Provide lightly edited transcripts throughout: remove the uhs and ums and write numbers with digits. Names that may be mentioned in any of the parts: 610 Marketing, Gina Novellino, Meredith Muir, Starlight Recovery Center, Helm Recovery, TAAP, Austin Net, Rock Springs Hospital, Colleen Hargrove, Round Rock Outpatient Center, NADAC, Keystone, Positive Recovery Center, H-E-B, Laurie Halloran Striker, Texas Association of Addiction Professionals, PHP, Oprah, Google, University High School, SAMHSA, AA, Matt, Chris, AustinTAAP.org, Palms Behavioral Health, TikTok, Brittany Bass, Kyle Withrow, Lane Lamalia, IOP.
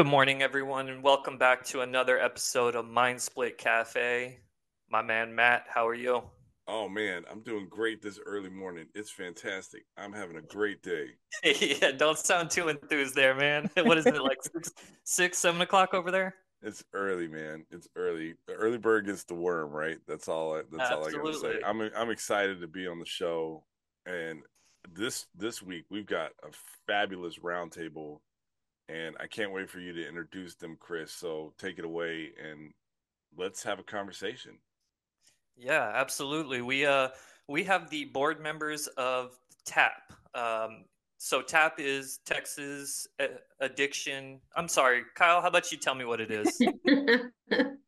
Good morning, everyone, and welcome back to another episode of Mind Split Cafe. My man, Matt, how are you? Oh, man, I'm doing great this early morning. It's fantastic. I'm having a great day. Yeah, don't sound too enthused there, man. What is it, like 6, 7 o'clock over there? It's early, man. It's early. The early bird gets the worm, right? That's all I gotta say. I'm excited to be on the show, and this week we've got a fabulous roundtable, and I can't wait for you to introduce them, Chris. So take it away and let's have a conversation. Yeah, absolutely. We have the board members of TAAP. So TAAP is Texas Addiction. I'm sorry, Kyle, how about you tell me what it is?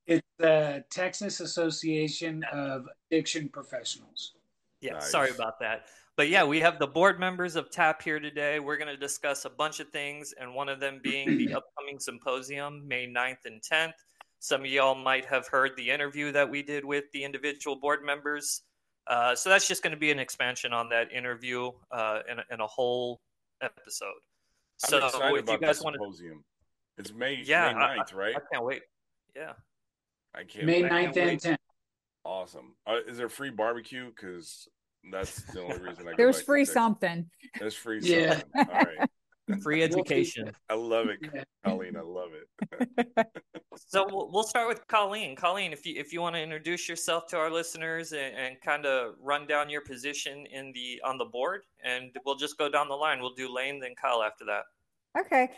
It's the Texas Association of Addiction Professionals. Yeah, nice. Sorry about that. But yeah, we have the board members of TAAP here today. We're going to discuss a bunch of things, and one of them being the upcoming symposium, May 9th and 10th. Some of y'all might have heard the interview that we did with the individual board members. So that's just going to be an expansion on that interview in a whole episode. So I'm excited if about you guys the symposium. It's May 9th, right? I can't wait. Yeah. I can't May wait. 9th and 10th. Awesome. Is there free barbecue? Because that's the only reason I There's free something. There's free something. All right. Free education. I love it, Colleen. I love it. So we'll start with Colleen. Colleen, if you want to introduce yourself to our listeners and kind of run down your position on the board, and we'll just go down the line. We'll do Lane, then Kyle after that. Okay.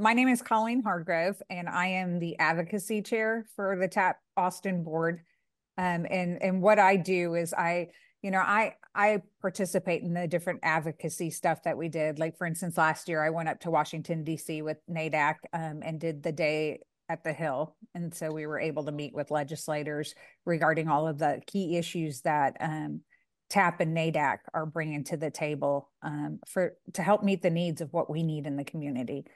My name is Colleen Hargrove, and I am the advocacy chair for the TAAP Austin board. And what I do is I participate in the different advocacy stuff that we did. Like, for instance, last year I went up to Washington, D.C. with NADAC and did the day at the Hill. And so we were able to meet with legislators regarding all of the key issues that TAAP and NADAC are bringing to the table to help meet the needs of what we need in the community.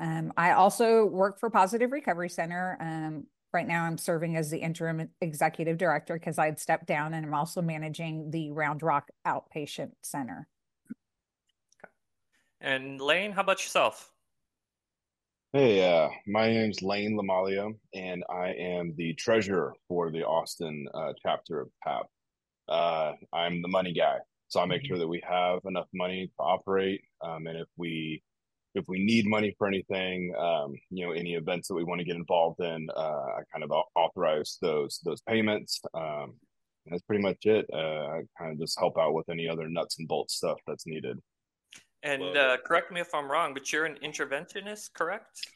I also work for Positive Recovery Center. Right now I'm serving as the interim executive director because I'd stepped down, and I'm also managing the Round Rock Outpatient Center. Okay. And Lane, how about yourself? Hey, my name's Lane Lamalia, and I am the treasurer for the Austin chapter of TAAP. I'm the money guy, so I make sure that we have enough money to operate, and if we need money for anything, any events that we want to get involved in, I kind of authorize those payments. And that's pretty much it. I kind of just help out with any other nuts and bolts stuff that's needed. And correct me if I'm wrong, but you're an interventionist, correct?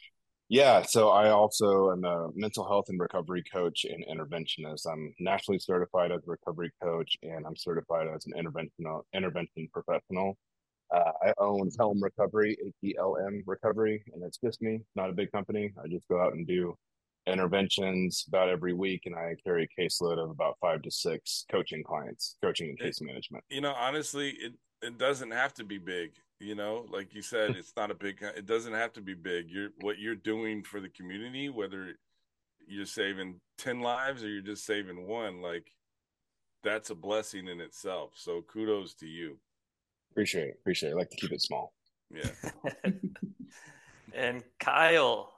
Yeah. So I also am a mental health and recovery coach and interventionist. I'm nationally certified as a recovery coach, and I'm certified as an intervention professional. I own Helm Recovery, HELM Recovery, and it's just me, not a big company. I just go out and do interventions about every week, and I carry a caseload of about 5 to 6 coaching clients, coaching and case management. You know, honestly, it doesn't have to be big. You know, like you said, it's not a big, it doesn't have to be big. What you're doing for the community, whether you're saving 10 lives or you're just saving one, like that's a blessing in itself. So kudos to you. Appreciate it. I like to keep it small. Yeah. And Kyle,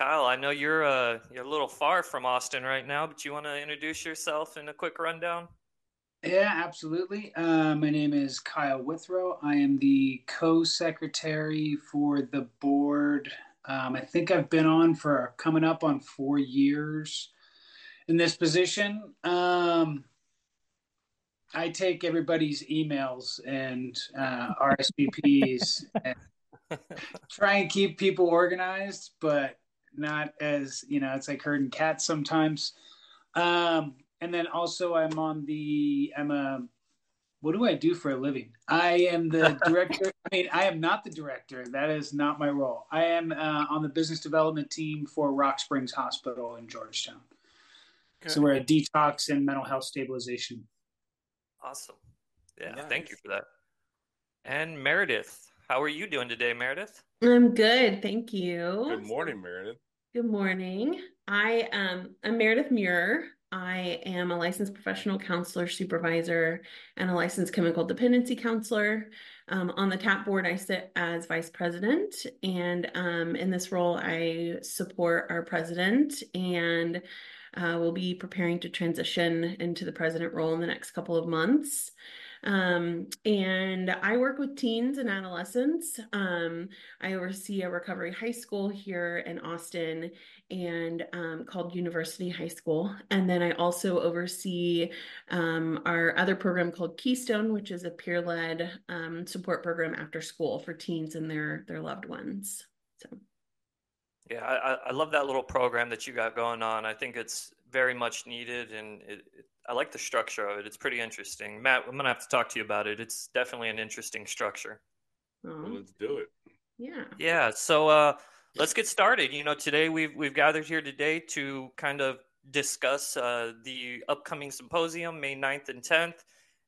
I know you're a little far from Austin right now, but you want to introduce yourself in a quick rundown? Yeah, absolutely. My name is Kyle Withrow. I am the co-secretary for the board. I think I've been on for coming up on 4 years in this position. I take everybody's emails and RSVPs and try and keep people organized, but not as, it's like herding cats sometimes. And then also what do I do for a living? I am the director. I mean, I am not the director. That is not my role. I am on the business development team for Rock Springs Hospital in Georgetown. Okay. So we're a detox and mental health stabilization. Awesome. Yeah, nice. Thank you for that. And Meredith, how are you doing today, Meredith? I'm good, thank you. Good morning, Meredith. Good morning. I'm Meredith Muir. I am a licensed professional counselor supervisor and a licensed chemical dependency counselor. On the TAP board, I sit as vice president, and in this role, I support our president, and we'll be preparing to transition into the president role in the next couple of months. And I work with teens and adolescents. I oversee a recovery high school here in Austin and called University High School. And then I also oversee our other program called Keystone, which is a peer-led support program after school for teens and their loved ones. So, yeah, I love that little program that you got going on. I think it's very much needed, and I like the structure of it. It's pretty interesting. Matt, I'm going to have to talk to you about it. It's definitely an interesting structure. Well, let's do it. Yeah. Yeah. So let's get started. You know, today we've gathered here today to kind of discuss the upcoming symposium, May 9th and 10th,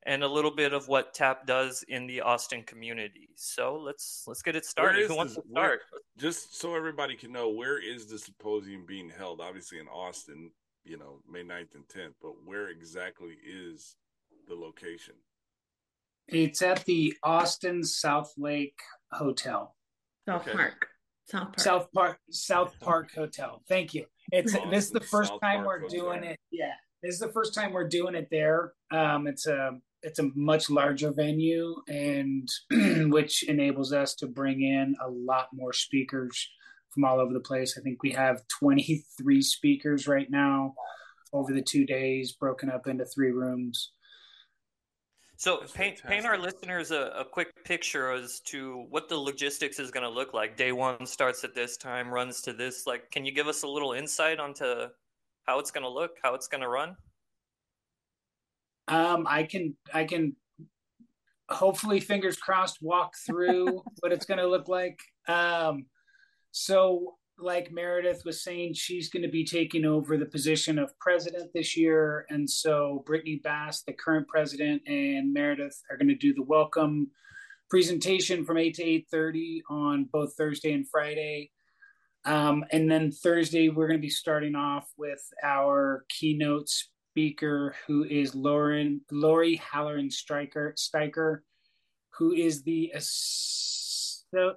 and a little bit of what TAP does in the Austin community. So let's get it started. Who wants to start? Just so everybody can know, where is the symposium being held? Obviously in Austin. You know, May 9th and 10th, but where exactly is the location? It's at the Austin South Lake Hotel. South Park Hotel. Thank you. It's Austin, this is the first South time Park we're Hotel. Doing it. Yeah. This is the first time we're doing it there. It's a much larger venue, and which enables us to bring in a lot more speakers from all over the place. I think we have 23 speakers right now over the 2 days, broken up into 3 rooms. So paint our listeners a quick picture as to what the logistics is going to look like. Day one starts at this time, runs to this. Like, can you give us a little insight onto how it's going to look, how it's going to run? I can hopefully, fingers crossed, walk through what it's going to look like. So like Meredith was saying, she's going to be taking over the position of president this year. And so Brittany Bass, the current president, and Meredith are going to do the welcome presentation from 8 to 8:30 on both Thursday and Friday. And then Thursday, we're going to be starting off with our keynote speaker, who is Laurie Halloran Striker, who is the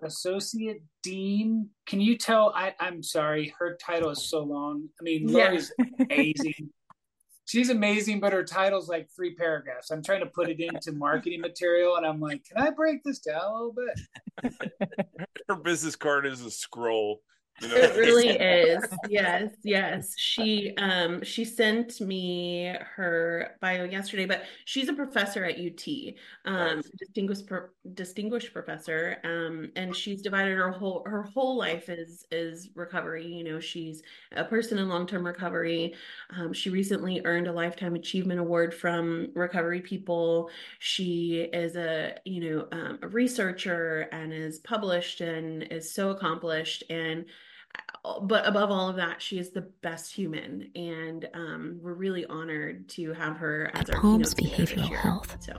Associate Dean. Can you tell? I'm sorry, her title is so long. I mean, Laurie's amazing. She's amazing, but her title's like 3 paragraphs. I'm trying to put it into marketing material, and I'm like, can I break this down a little bit? Her business card is a scroll. You know? It really is. Yes. She sent me her bio yesterday, but she's a professor at UT, nice. distinguished professor. And she's divided her whole life is recovery. You know, she's a person in long-term recovery. She recently earned a Lifetime Achievement Award from Recovery People. She is a researcher and is published and is so accomplished, but above all of that, she is the best human, and we're really honored to have her as our Palms Behavioral Health. So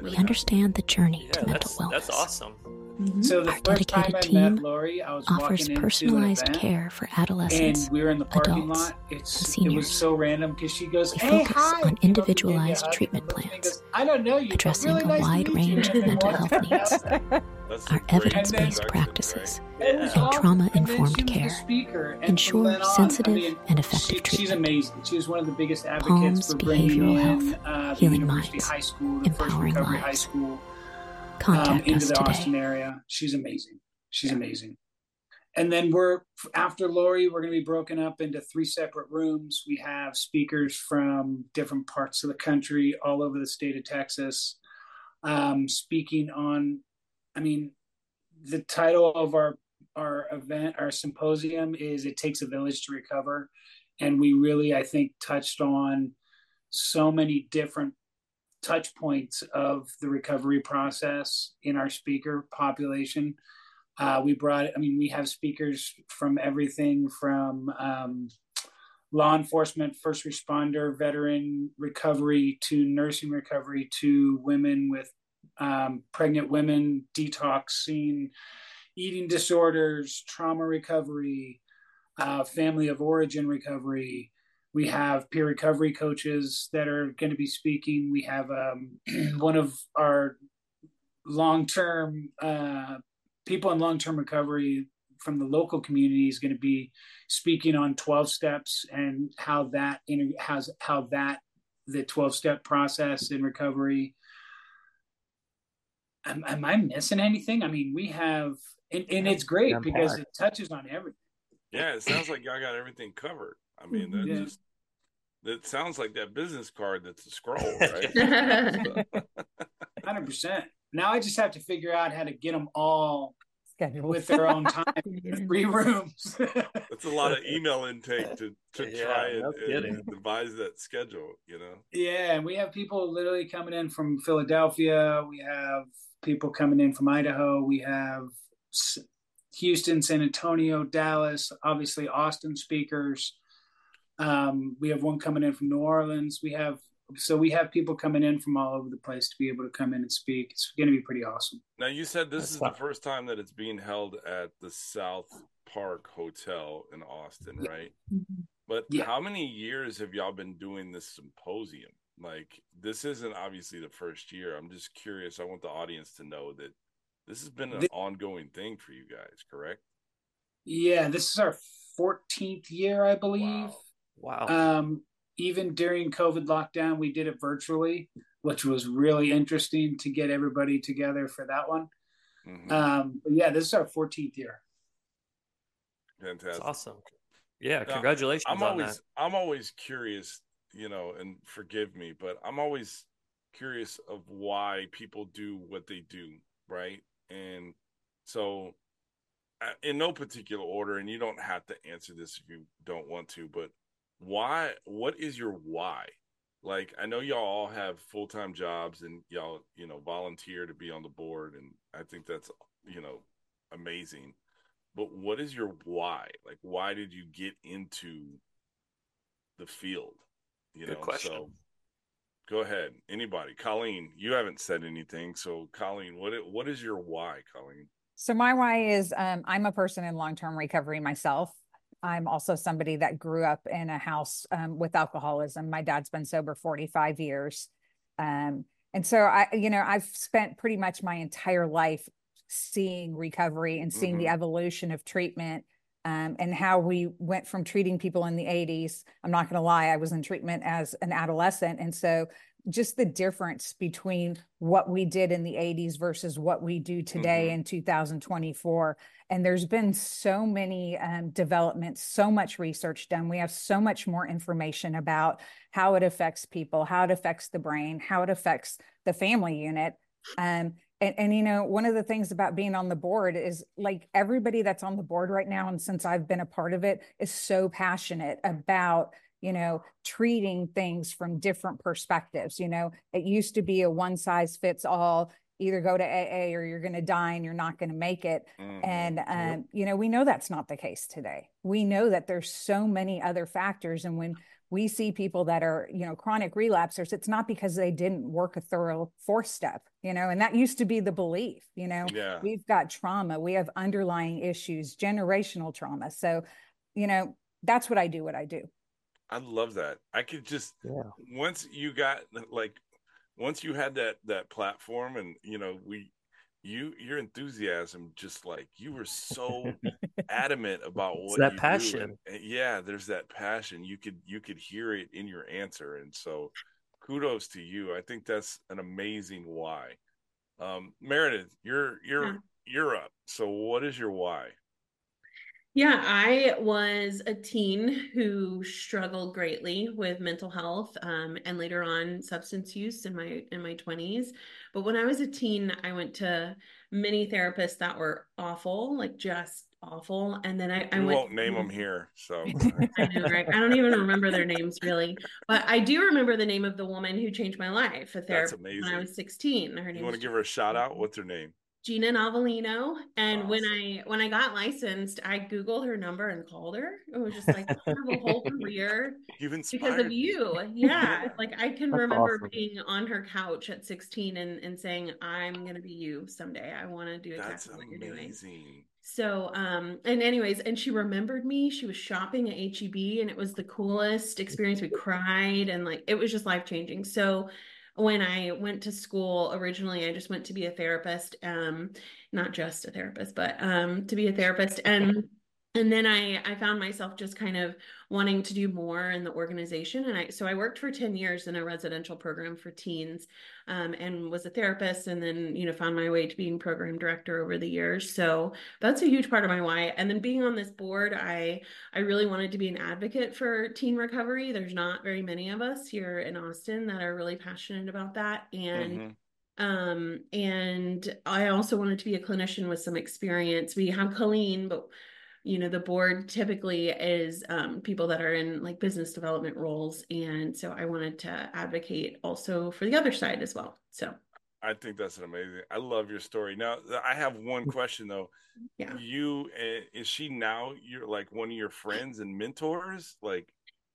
we understand the journey to mental wellness. That's awesome. Mm-hmm. So our dedicated team offers personalized care for adolescents, adults, and seniors. It was so random because she goes, we focus on individualized treatment plans, addressing a wide range of mental health needs. Our evidence-based practices and trauma-informed care ensure sensitive and effective treatment. She's one of the biggest advocates for behavioral health, healing minds, empowering lives. Contact into us the today. Austin area. She's amazing. She's amazing. And then after Laurie, we're going to be broken up into 3 separate rooms. We have speakers from different parts of the country, all over the state of Texas, speaking on, the title of our event, our symposium is It Takes a Village to Recover. And we really, I think, touched on so many different touch points of the recovery process in our speaker population. We have speakers from everything from law enforcement, first responder, veteran recovery, to nursing recovery, to women with pregnant women, detoxing, eating disorders, trauma recovery, family of origin recovery, We have peer recovery coaches that are going to be speaking. We have one of our long-term people in long-term recovery from the local community is going to be speaking on 12 steps and how the 12-step process in recovery. Am I missing anything? I mean, we have, and it's great because it touches on everything. Yeah, it sounds like y'all got everything covered. I mean, that sounds like that business card that's a scroll, right? 100%. Now I just have to figure out how to get them all scheduled with their own time in 3 rooms. That's a lot of email intake to try and devise that schedule, you know? Yeah, and we have people literally coming in from Philadelphia. We have people coming in from Idaho. We have Houston, San Antonio, Dallas, obviously Austin speakers. We have one coming in from New Orleans. We have people coming in from all over the place to be able to come in and speak. It's going to be pretty awesome. Now, you said this is the first time that it's being held at the South Park Hotel in Austin, right? But how many years have y'all been doing this symposium? Like, this isn't obviously the first year. I'm just curious. I want the audience to know that this has been an ongoing thing for you guys, correct? Yeah, this is our 14th year, I believe. Wow. Even during COVID lockdown, we did it virtually, which was really interesting to get everybody together for that one. Mm-hmm. This is our 14th year. Fantastic. That's awesome. Yeah, now, congratulations I'm always curious, you know, and forgive me, but I'm always curious of why people do what they do, right? And so in no particular order, and you don't have to answer this if you don't want to, but why? What is your why? Like, I know y'all all have full-time jobs and y'all, you know, volunteer to be on the board. And I think that's, you know, amazing. But what is your why? Like, why did you get into the field? You know, good question. So go ahead. Anybody. Colleen, you haven't said anything. So Colleen, what is your why, Colleen? So my why is I'm a person in long-term recovery myself. I'm also somebody that grew up in a house with alcoholism. My dad's been sober 45 years. And so I've spent pretty much my entire life seeing recovery and seeing the evolution of treatment and how we went from treating people in the 80s. I'm not going to lie. I was in treatment as an adolescent. And so just the difference between what we did in the 80s versus what we do today in 2024. And there's been so many developments, so much research done. We have so much more information about how it affects people, how it affects the brain, how it affects the family unit. And one of the things about being on the board is like everybody that's on the board right now, and since I've been a part of it, is so passionate about treating things from different perspectives. You know, it used to be a one size fits all, either go to AA or you're going to die and you're not going to make it. And, we know that's not the case today. We know that there's so many other factors. And when we see people that are, chronic relapsers, it's not because they didn't work a thorough 4-step, and that used to be the belief, we've got trauma, we have underlying issues, generational trauma. So, that's what I do. I love that. I could just, once you got once you had that platform and, your enthusiasm, just like you were so adamant about what that passion. And there's that passion. You could hear it in your answer. And so kudos to you. I think that's an amazing why. Meredith, you're up. So what is your why? Yeah, I was a teen who struggled greatly with mental health and later on substance use in my 20s. But when I was a teen, I went to many therapists that were awful, like just awful. And then I won't name them here. So I know, right? I don't even remember their names really. But I do remember the name of the woman who changed my life, a therapist when I was 16. Her name. You want to give her a shout out? What's her name? Gina Novellino. And awesome. when I got licensed, I Googled her number and called her. It was just like, I have a whole career because of you. Yeah. Like I can remember being on her couch at 16 and saying, I'm going to be you someday. I want to do exactly what you're doing. So, and anyways, and she remembered me. She was shopping at H-E-B and it was the coolest experience. We cried and like, it was just life-changing. So when I went to school originally, I just went to be a therapist, not just a therapist, but to be a therapist. And then I found myself just kind of wanting to do more in the organization. And so I worked for 10 years in a residential program for teens and was a therapist, and then, you know, found my way to being program director over the years. So that's a huge part of my why. And then being on this board, I really wanted to be an advocate for teen recovery. There's not very many of us here in Austin that are really passionate about that. And and I also wanted to be a clinician with some experience. We have Colleen, but you know, the board typically is people that are in like business development roles. And so I wanted to advocate also for the other side as well. So I think that's amazing. I love your story. Now I have one question though. Yeah. Is she now you're like one of your friends and mentors? Like,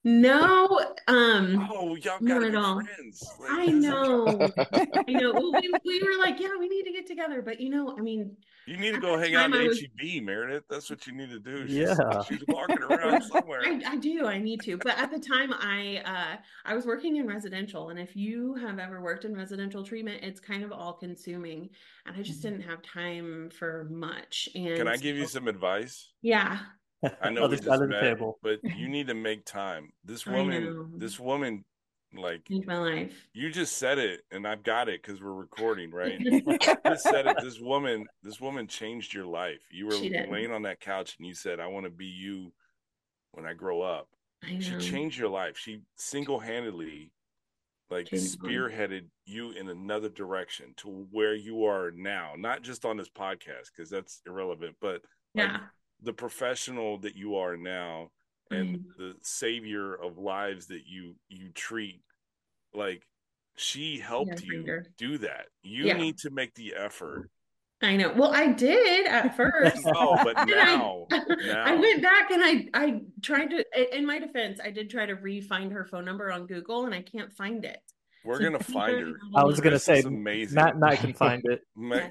no, y'all gotta be friends. Like, I know. Well, we were like, yeah, we need to get together, but you know, I mean, you need to go hang out at H-E-B, Meredith. That's what you need to do. She's walking around somewhere. I do. I need to. But at the time, I was working in residential, and if you have ever worked in residential treatment, it's kind of all consuming, and I just didn't have time for much. And can I give you some advice? Yeah. I know we just met, but you need to make time. This woman, like, my life. You just said it, and I've got it because we're recording, right? Just said it. This woman changed your life. You were laying on that couch, and you said, "I want to be you when I grow up." She changed your life. She single-handedly, like, spearheaded you in another direction to where you are now. Not just on this podcast because that's irrelevant, but the professional that you are now and the savior of lives that you treat, like she helped you do that. You need to make the effort. I know. Well, I did at first. No, but now. I went back and I tried to, in my defense, I did try to re-find her phone number on Google and I can't find it. We're going to find her. I was going to say, amazing. Matt and I can find it.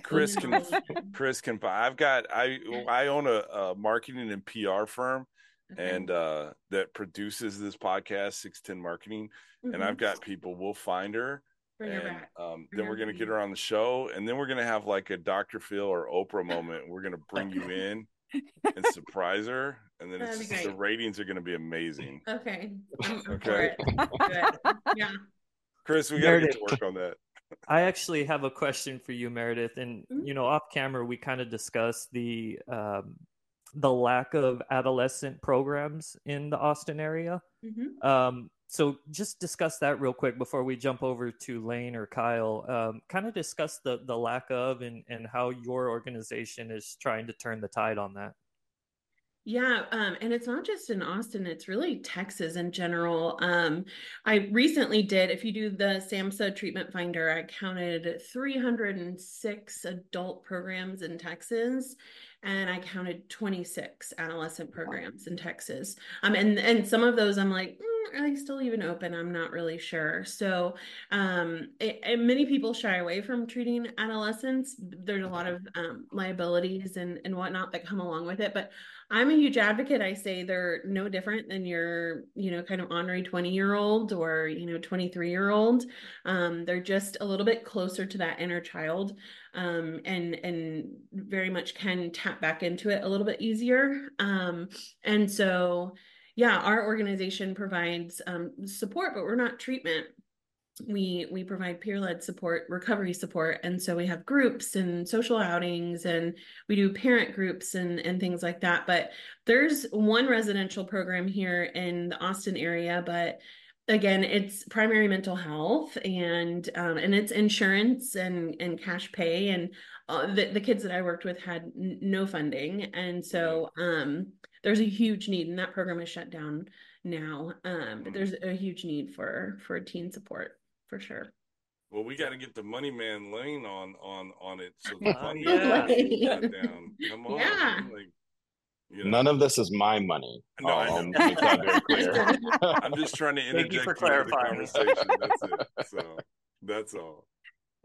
Chris can find. I own a marketing and PR firm, and that produces this podcast, 610 Marketing. Mm-hmm. And I've got people. We'll find her. Bring her back. Then we're going to get her on the show. And then we're going to have like a Dr. Phil or Oprah moment. We're going to bring you in and surprise her. And then it's just, the ratings are going to be amazing. Okay. Good. Yeah. Chris, we got to work on that. I actually have a question for you, Meredith. And, you know, off camera, we kind of discussed the lack of adolescent programs in the Austin area. Mm-hmm. So just discuss that real quick before we jump over to Lane or Kyle. Kind of discuss the lack of and how your organization is trying to turn the tide on that. Yeah. And it's not just in Austin, it's really Texas in general. I recently did, if you do the SAMHSA treatment finder, I counted 306 adult programs in Texas, and I counted 26 adolescent programs in Texas. And some of those I'm like, are they still even open? I'm not really sure. So many people shy away from treating adolescents. There's a lot of liabilities and whatnot that come along with it. But I'm a huge advocate. I say they're no different than your, you know, kind of ornery 20-year-old or, you know, 23-year-old. They're just a little bit closer to that inner child, and very much can tap back into it a little bit easier. And so our organization provides support, but we're not treatment. We provide peer-led support, recovery support. And so we have groups and social outings, and we do parent groups and things like that. But there's one residential program here in the Austin area, but again, it's primary mental health, and it's insurance and cash pay. And the kids that I worked with had no funding. And so there's a huge need, and that program is shut down now. But there's a huge need for teen support for sure. Well, we got to get the money man Lane on it. So the money man got down. Come on. Yeah. Like, you know. None of this is my money. No, I'm just trying to interject you for clarifying the conversation. That's it. So that's all.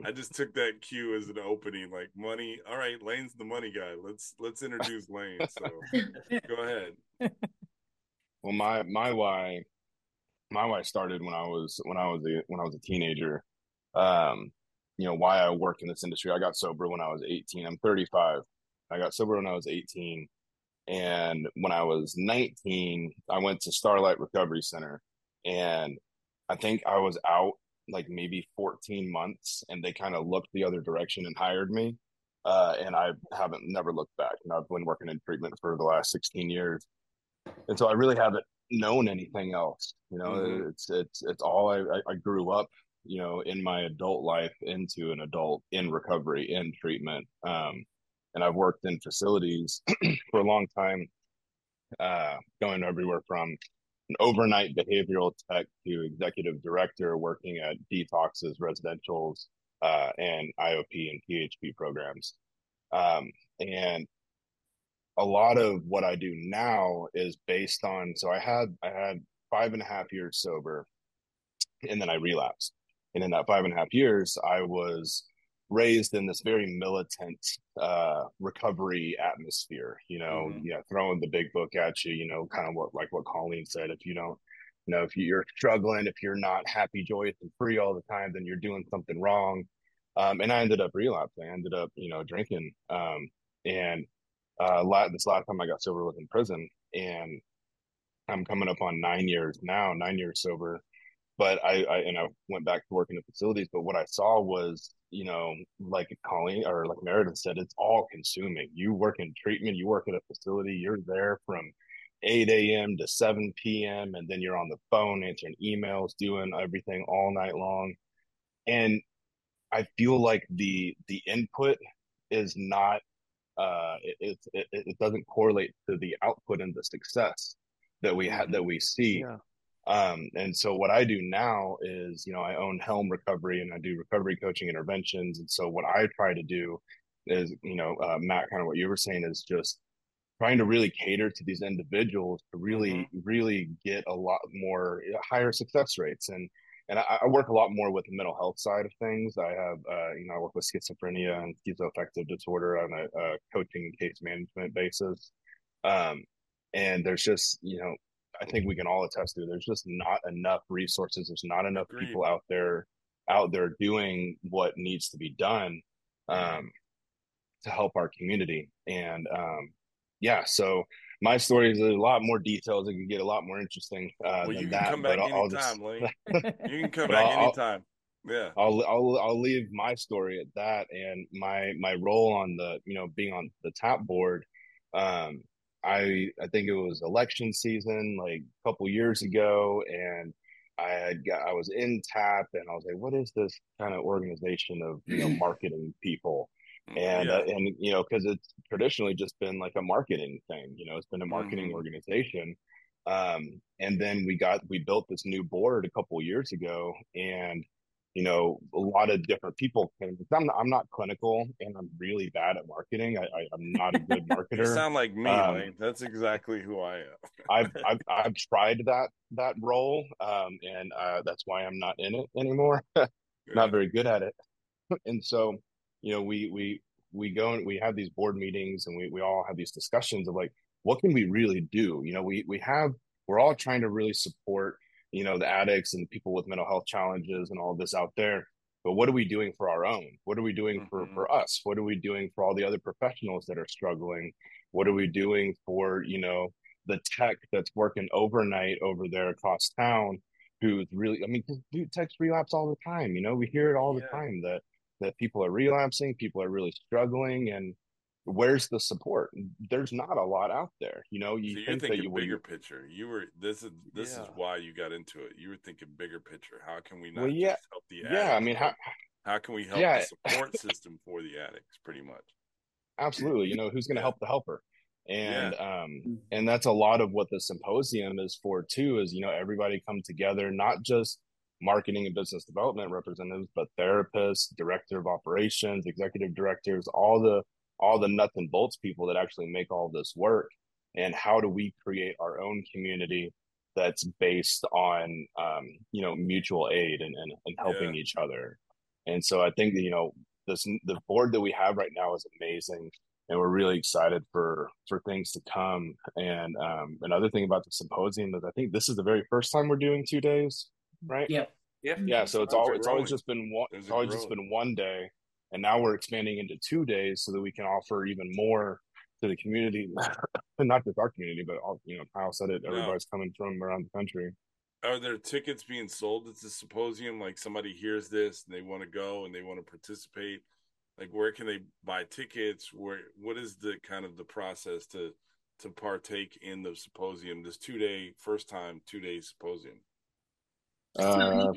I just took that cue as an opening, like money. All right, Lane's the money guy. Let's introduce Lane. So go ahead. Well, my why started when I was a teenager. You know, why I work in this industry. I got sober when I was 18. I'm 35. I got sober when I was 18. And when I was 19, I went to Starlight Recovery Center, and I think I was out like maybe 14 months, and they kind of looked the other direction and hired me. And I haven't never looked back, and I've been working in treatment for the last 16 years. And so I really haven't known anything else. You know, mm-hmm. it's all I grew up, you know, in my adult life into an adult in recovery, in treatment. And I've worked in facilities for a long time, going everywhere from an overnight behavioral tech to executive director, working at detoxes, residentials, and IOP and PHP programs. And a lot of what I do now is based on, so I had 5.5 years sober, and then I relapsed. And in that 5.5 years, I was raised in this very militant recovery atmosphere, you know, mm-hmm. yeah, throwing the big book at you, you know, kind of what Colleen said, if you don't, you know, if you're struggling, if you're not happy, joyous, and free all the time, then you're doing something wrong. And I ended up relapsing. I ended up, you know, drinking. This last time I got sober was in prison, and I'm coming up on 9 years now, 9 years sober. But I went back to working in facilities. But what I saw was, you know, like Colleen or like Meredith said, it's all consuming. You work in treatment, you work at a facility, you're there from 8 a.m. to 7 p.m. And then you're on the phone answering emails, doing everything all night long. And I feel like the input is not, it doesn't correlate to the output and the success that we had, that we see. Yeah. And so what I do now is, you know, I own Helm Recovery, and I do recovery coaching interventions. And so what I try to do is, you know, Matt, kind of what you were saying, is just trying to really cater to these individuals to really, mm-hmm. really get a lot more higher success rates. And I work a lot more with the mental health side of things. I have, you know, I work with schizophrenia and schizoaffective disorder on a coaching and case management basis. And there's just, you know, I think we can all attest to, there's just not enough resources. There's not enough Agreed. People out there doing what needs to be done to help our community. And yeah, so my story is a lot more details. It can get a lot more interesting than that. Well, you can come back anytime. Yeah, I'll leave my story at that, and my role on the, you know, being on the TAAP board. I think it was election season, like a couple years ago, and I was in TAAP, and I was like, "What is this kind of organization of, you know, marketing people?" And yeah. And you know, because it's traditionally just been like a marketing thing, you know, it's been a marketing mm-hmm. organization. And then we built this new board a couple years ago, and you know, a lot of different people came. I'm not clinical, and I'm really bad at marketing. I'm not a good marketer. You sound like me. Like, that's exactly who I am. I've tried that role, and that's why I'm not in it anymore. Not very good at it. And so, you know, we go and we have these board meetings, and we all have these discussions of like, what can we really do? You know, we're all trying to really support, you know, the addicts and people with mental health challenges and all this out there. But what are we doing for our own? What are we doing mm-hmm. for us? What are we doing for all the other professionals that are struggling? What are we doing for, you know, the tech that's working overnight over there across town, who's really, I mean, dude, techs relapse all the time. You know, we hear it all the time that people are relapsing, people are really struggling, and where's the support? There's not a lot out there, you know. You so think that you bigger would, picture. You were this yeah. is why you got into it. You were thinking bigger picture. How can we not just help the addicts? Yeah, I mean, how can we help the support system for the addicts? Pretty much. Absolutely. You know, who's going to help the helper? And and that's a lot of what the symposium is for too. Is, you know, everybody come together, not just marketing and business development representatives, but therapists, director of operations, executive directors, all the nuts and bolts people that actually make all this work. And how do we create our own community that's based on, mutual aid and helping each other. And so I think that, the board that we have right now is amazing, and we're really excited for things to come. And another thing about the symposium is I think this is the very first time we're doing 2 days, right? Yeah. So it's always just been one day, and now we're expanding into 2 days so that we can offer even more to the community, not just our community, but all, Kyle said it. Everybody's coming from around the country. Are there tickets being sold at the symposium? Like somebody hears this and they want to go and they want to participate. Like, where can they buy tickets? What is the kind of the process to partake in the symposium? This 2 day, first time, 2 day symposium. So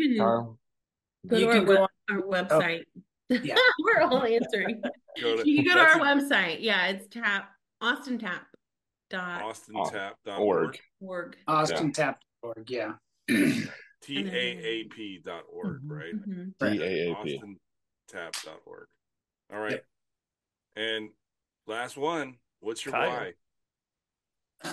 you can go on our website. Oh. Yeah. We're all answering. You go to our website. Yeah, it's TAAP. AustinTAAP.org. AustinTAAP.org, yeah. TAAP.org, right? TAAP. AustinTAAP.org. All right. Yep. And last one, what's your Kyle. Why?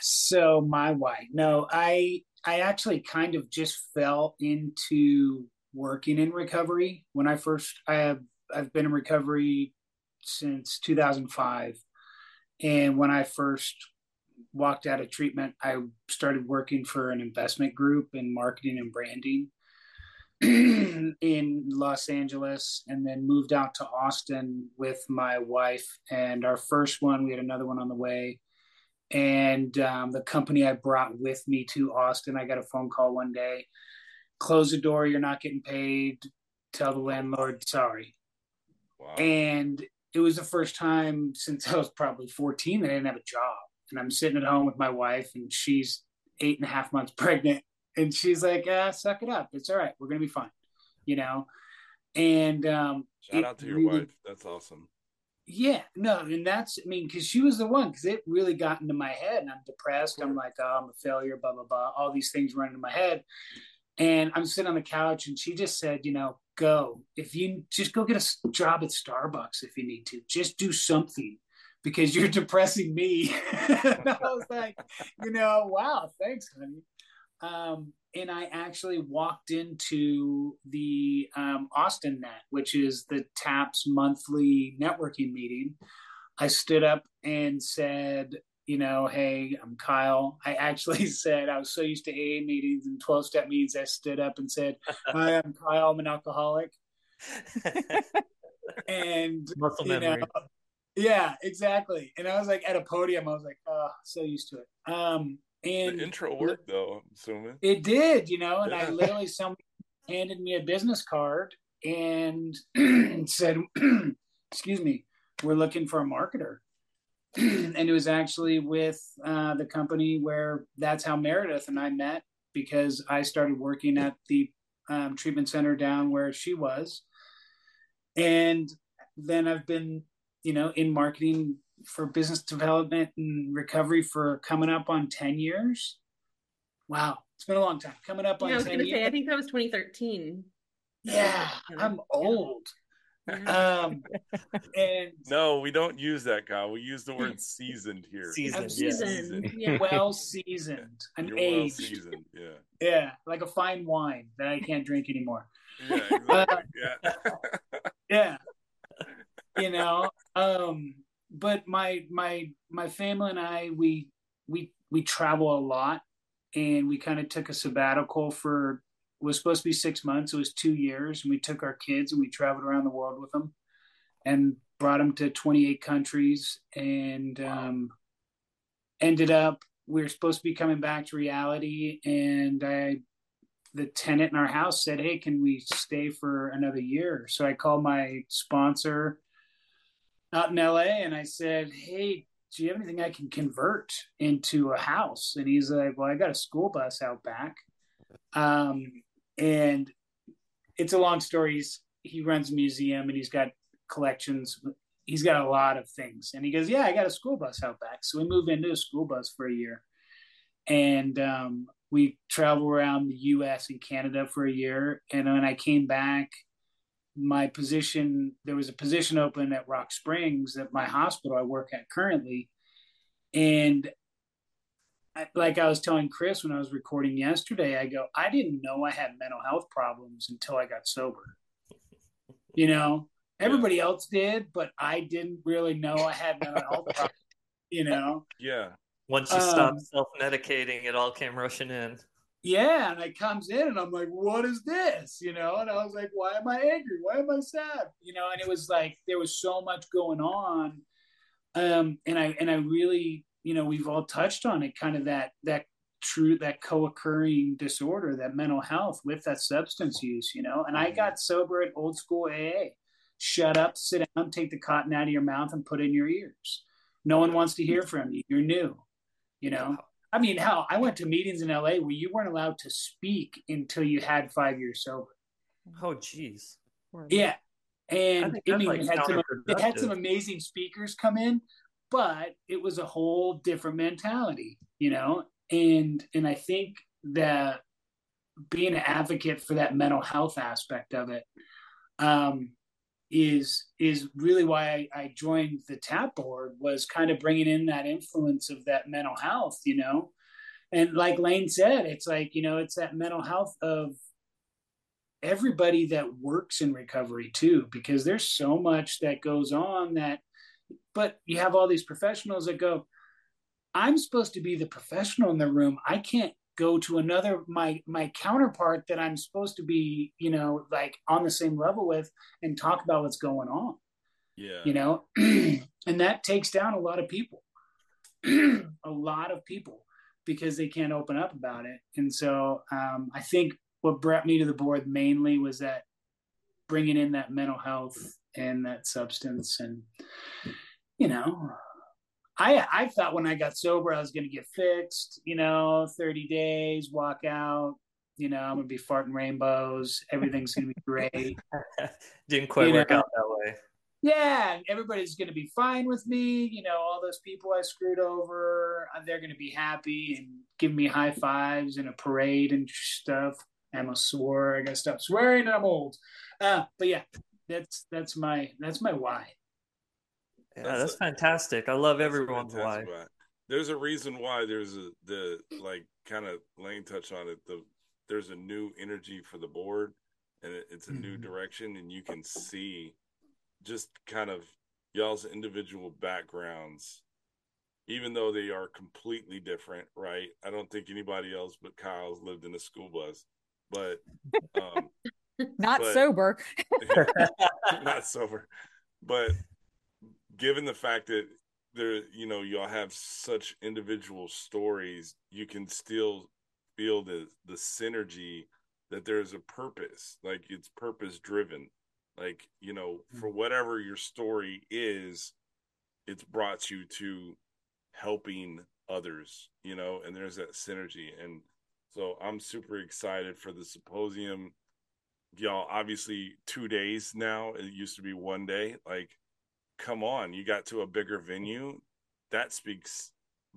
So my why. No, I actually kind of just fell into working in recovery when I've been in recovery since 2005. And when I first walked out of treatment, I started working for an investment group in marketing and branding in Los Angeles, and then moved out to Austin with my wife. And our first one, we had another one on the way. And the company I brought with me to Austin, I got a phone call one day, close the door, you're not getting paid, tell the landlord, sorry. Wow. And it was the first time since I was probably 14 that I didn't have a job. And I'm sitting at home with my wife, and she's 8.5 months pregnant. And she's like, suck it up. It's all right. We're going to be fine, And shout out to your wife. That's awesome. Yeah. No, and because she was the one, because it really got into my head, and I'm depressed. Cool. I'm like, I'm a failure, blah, blah, blah. All these things run into my head. And I'm sitting on the couch, and she just said, go. If you just go get a job at Starbucks if you need to, just do something, because you're depressing me. And I was like, wow, thanks, honey. And I actually walked into the Austin Net, which is the TAAP's monthly networking meeting. I stood up and said, hey, I'm Kyle. I actually said, I was so used to AA meetings and 12-step meetings, I stood up and said, hi, I'm Kyle, I'm an alcoholic. And muscle memory. Yeah, exactly. And I was like at a podium, I was like, so used to it. And the intro worked though, I'm assuming. It did, and I literally, somebody handed me a business card and said, excuse me, we're looking for a marketer. And it was actually with the company where that's how Meredith and I met, because I started working at the treatment center down where she was. And then I've been, in marketing for business development and recovery for coming up on 10 years. Wow. It's been a long time. Coming up on 10 years. I think that was 2013. Yeah. I'm old. And no, we don't use that, Kyle. We use the word seasoned here. Seasoned. Yeah. Well seasoned. You're aged. Well seasoned. Yeah. Yeah. Like a fine wine that I can't drink anymore. Yeah. Exactly. Yeah. But my family and I, we travel a lot, and we kind of took a sabbatical for, it was supposed to be 6 months. It was 2 years. And we took our kids and we traveled around the world with them and brought them to 28 countries, and ended up, we were supposed to be coming back to reality. And the tenant in our house said, hey, can we stay for another year? So I called my sponsor out in LA, and I said, hey, do you have anything I can convert into a house? And he's like, well, I got a school bus out back. And it's a long story. He runs a museum, and he's got collections. He's got a lot of things. And he goes, yeah, I got a school bus out back. So we moved into a school bus for a year. And we traveled around the U.S. and Canada for a year. And when I came back, my position, there was a position open at Rock Springs at my hospital I work at currently. And like I was telling Chris when I was recording yesterday, I go, I didn't know I had mental health problems until I got sober. You know, everybody else did, but I didn't really know I had mental health problems, you know? Yeah. Once you stop self-medicating, it all came rushing in. Yeah, and it comes in, and I'm like, what is this? You know, and I was like, why am I angry? Why am I sad? You know, and it was like there was so much going on, and I really, you know, we've all touched on it, kind of that co-occurring disorder, that mental health with that substance use, you know. And I got sober at old school AA. Shut up, sit down, take the cotton out of your mouth, and put in your ears. No one wants to hear from you. You're new. You know, I mean, hell, I went to meetings in LA where you weren't allowed to speak until you had 5 years sober. Oh, geez. Yeah. And I mean, it had some amazing speakers come in, but it was a whole different mentality, you know? And I think that being an advocate for that mental health aspect of it, is really why I joined the TAAP board, was kind of bringing in that influence of that mental health, you know? And like Lane said, it's like, you know, it's that mental health of everybody that works in recovery too, because there's so much that goes on that, but you have all these professionals that go, I'm supposed to be the professional in the room. I can't go to another, my counterpart that I'm supposed to be, you know, like on the same level with, and talk about what's going on. Yeah. You know, and that takes down a lot of people, because they can't open up about it. And so I think what brought me to the board mainly was that bringing in that mental health and that substance. And, you know, I thought when I got sober, I was going to get fixed, you know, 30 days, walk out, you know, I'm going to be farting rainbows. Everything's going to be great. Didn't quite work out that way. Yeah. Everybody's going to be fine with me. You know, all those people I screwed over, they're going to be happy and give me high fives and a parade and stuff. I'm a swore. I got to stop swearing. I'm old. But yeah, that's my why. Yeah, that's fantastic. I love everyone's why. There's a reason why there's the like kind of Lane touched on it. There's a new energy for the board, and it's a new direction, and you can see just kind of y'all's individual backgrounds, even though they are completely different, right? I don't think anybody else but Kyle's lived in a school bus, but sober. Not sober, but. Given the fact that there, you know, y'all have such individual stories, you can still feel the synergy that there's a purpose, like it's purpose driven, like, you know, for whatever your story is, it's brought you to helping others, you know, and there's that synergy. And so I'm super excited for the symposium. Y'all, obviously 2 days now, it used to be 1 day, like, come on, you got to a bigger venue. That speaks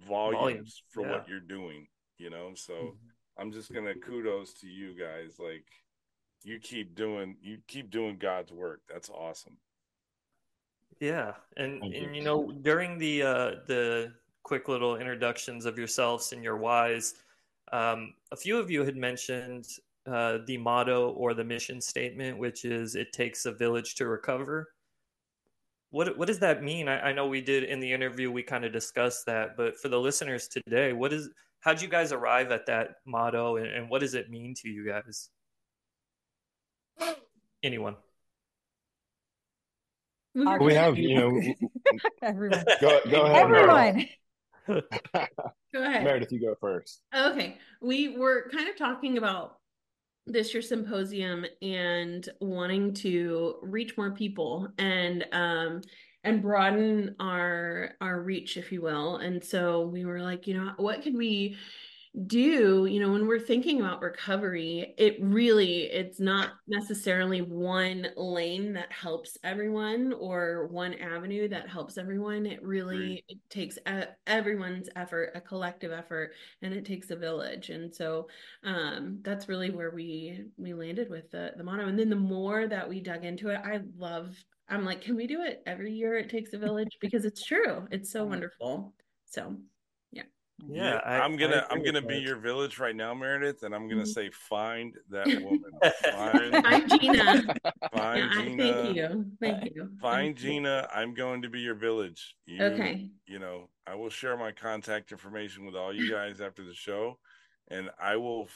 volumes for what you're doing, you know? So I'm just going to kudos to you guys. Like you keep doing God's work. That's awesome. Yeah. And you know, during the quick little introductions of yourselves and your whys, a few of you had mentioned the motto or the mission statement, which is it takes a village to recover. What does that mean? I know we did in the interview, we kind of discussed that, but for the listeners today, how'd you guys arrive at that motto, and what does it mean to you guys? Anyone? We have, you know, everyone. Go ahead. Everyone. Go ahead. Meredith, you go first. Okay. We were kind of talking about this year's symposium and wanting to reach more people and broaden our reach, if you will. And so we were like, you know, what could we do, you know, when we're thinking about recovery, it's not necessarily one lane that helps everyone or one avenue that helps everyone. It really it takes everyone's effort, a collective effort, and it takes a village. And so that's really where we landed with the motto. And then the more that we dug into it, I'm like, can we do it every year? It takes a village, because it's true. It's so wonderful. So yeah, I'm gonna be your village right now, Meredith, and I'm gonna say, find that woman. Find Gina. Find Gina. Thank you. Find Gina. I'm going to be your village. Okay. You know, I will share my contact information with all you guys after the show, and I will.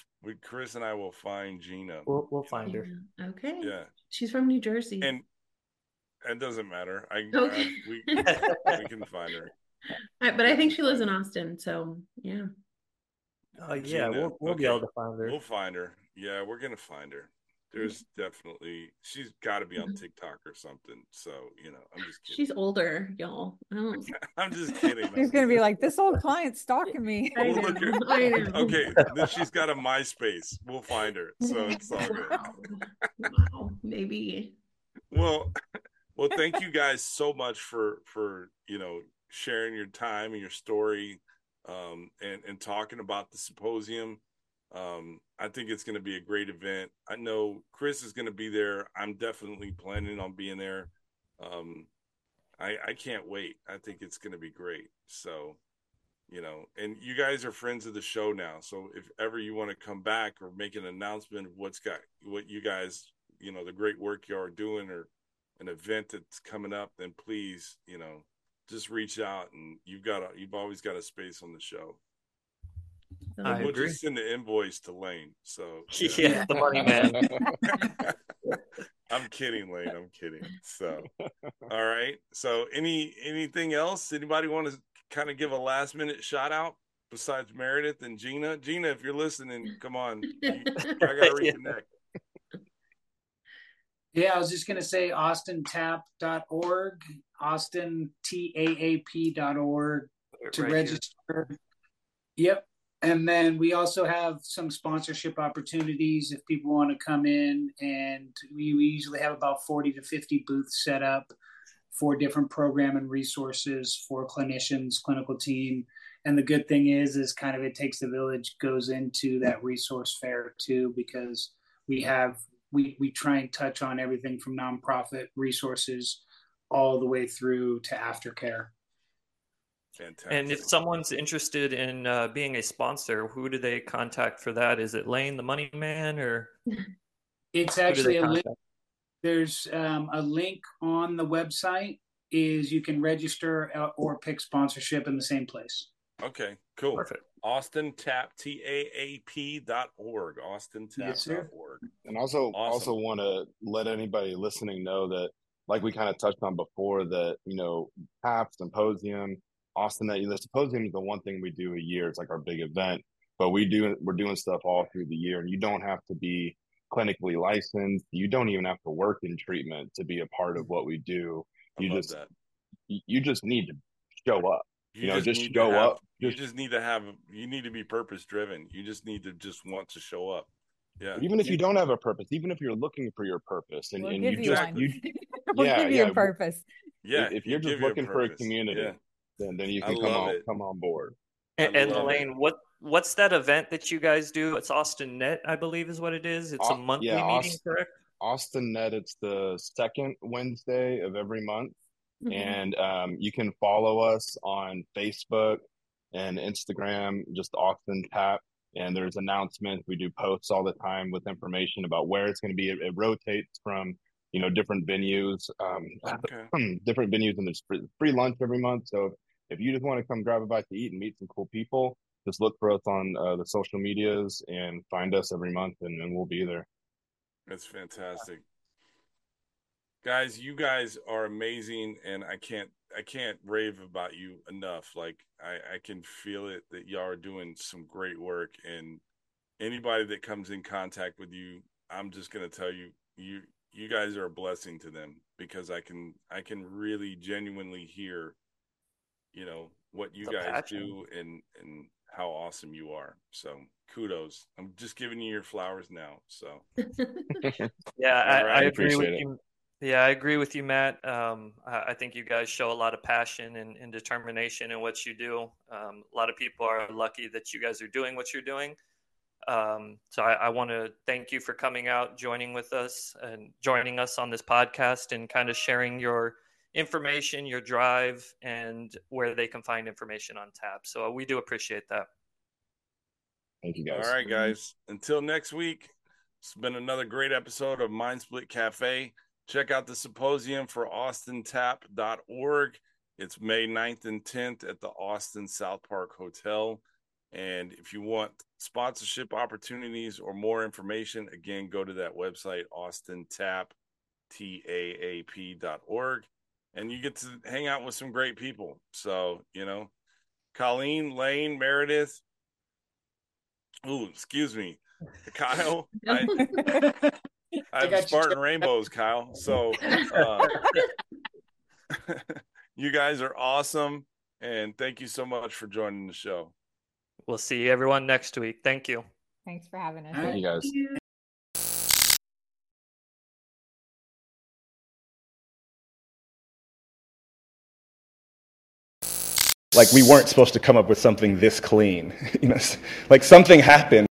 Chris and I will find Gina. We'll find her. Okay. Yeah. She's from New Jersey, and it doesn't matter. We can find her. But I think she lives in Austin, so yeah. Oh yeah, we'll be able to find her. We'll find her. Yeah, we're gonna find her. There's definitely, she's got to be on TikTok or something. So you know, I'm just kidding. She's older, y'all. I'm just kidding. She's gonna be like, this old client's stalking me. Okay, then she's got a MySpace. We'll find her. So it's all good. Wow, maybe. Well, thank you guys so much for sharing your time and your story, and talking about the symposium. I think it's going to be a great event. I know Chris is going to be there. I'm definitely planning on being there. I can't wait. I think it's going to be great. So, and you guys are friends of the show now. So if ever you want to come back or make an announcement of what you guys, the great work you are doing, or an event that's coming up, then please, just reach out, and you've always got a space on the show. We'll agree. Just send the invoice to Lane. So yeah, the money man. I'm kidding, Lane. I'm kidding. So, all right. So anything else? Anybody want to kind of give a last minute shout out besides Meredith and Gina? Gina, if you're listening, come on. I gotta reconnect. Yeah, I was just going to say AustinTAAP.org, AustinTAAP.org to register. Yep. And then we also have some sponsorship opportunities if people want to come in. And we usually have about 40 to 50 booths set up for different program and resources for clinicians, clinical team. And the good thing is kind of it takes the village goes into that resource fair too, because we try and touch on everything from nonprofit resources all the way through to aftercare. Fantastic. And if someone's interested in being a sponsor, who do they contact for that? Is it Lane, the money man, or? It's actually a link. There's a link on the website is you can register or pick sponsorship in the same place. Okay, cool. Perfect. AustinTAAP, TAAP.org, AustinTAAP.org. And also want to let anybody listening know that, like we kind of touched on before, that, TAAP, Symposium, Austin Net, the Symposium is the one thing we do a year. It's like our big event, but we're doing stuff all through the year, and you don't have to be clinically licensed. You don't even have to work in treatment to be a part of what we do. You just need to show up. You need to be purpose driven. You just need to want to show up. Yeah. Even if you don't have a purpose, even if you're looking for your purpose and you just, give you a purpose. Yeah. If you're just looking for a community, then you can come on board. And Lane, what's that event that you guys do? It's Austin Net, I believe is what it is. It's a monthly meeting, correct? Austin Net. It's the second Wednesday of every month. Mm-hmm. And you can follow us on Facebook and Instagram, just Austin TAAP. And there's announcements. We do posts all the time with information about where it's going to be. It rotates from different venues, different venues, and there's free lunch every month. So if you just want to come grab a bite to eat and meet some cool people, just look for us on the social medias and find us every month, and we'll be there. That's fantastic. Guys, you guys are amazing, and I can't rave about you enough. Like I can feel it that y'all are doing some great work, and anybody that comes in contact with you, I'm just gonna tell you, you guys are a blessing to them, because I can really genuinely hear, what you guys do and how awesome you are. So kudos. I'm just giving you your flowers now. So I agree with you. Yeah, I agree with you, Matt. I think you guys show a lot of passion and determination in what you do. A lot of people are lucky that you guys are doing what you're doing. So I want to thank you for coming out, joining with us and joining us on this podcast and kind of sharing your information, your drive, and where they can find information on TAAP. So we do appreciate that. Thank you, guys. All right, guys. Until next week, it's been another great episode of Mind Split Cafe. Check out the symposium for AustinTAAP.org. It's May 9th and 10th at the Austin South Park Hotel. And if you want sponsorship opportunities or more information, again, go to that website, AustinTAAP.org. And you get to hang out with some great people. So, you know, Colleen, Lane, Meredith. Ooh, excuse me. Kyle. I have Spartan rainbows, Kyle. So you guys are awesome. And thank you so much for joining the show. We'll see everyone next week. Thank you. Thanks for having us. Thank you, guys. Thank you. Like, we weren't supposed to come up with something this clean. You know, like something happened.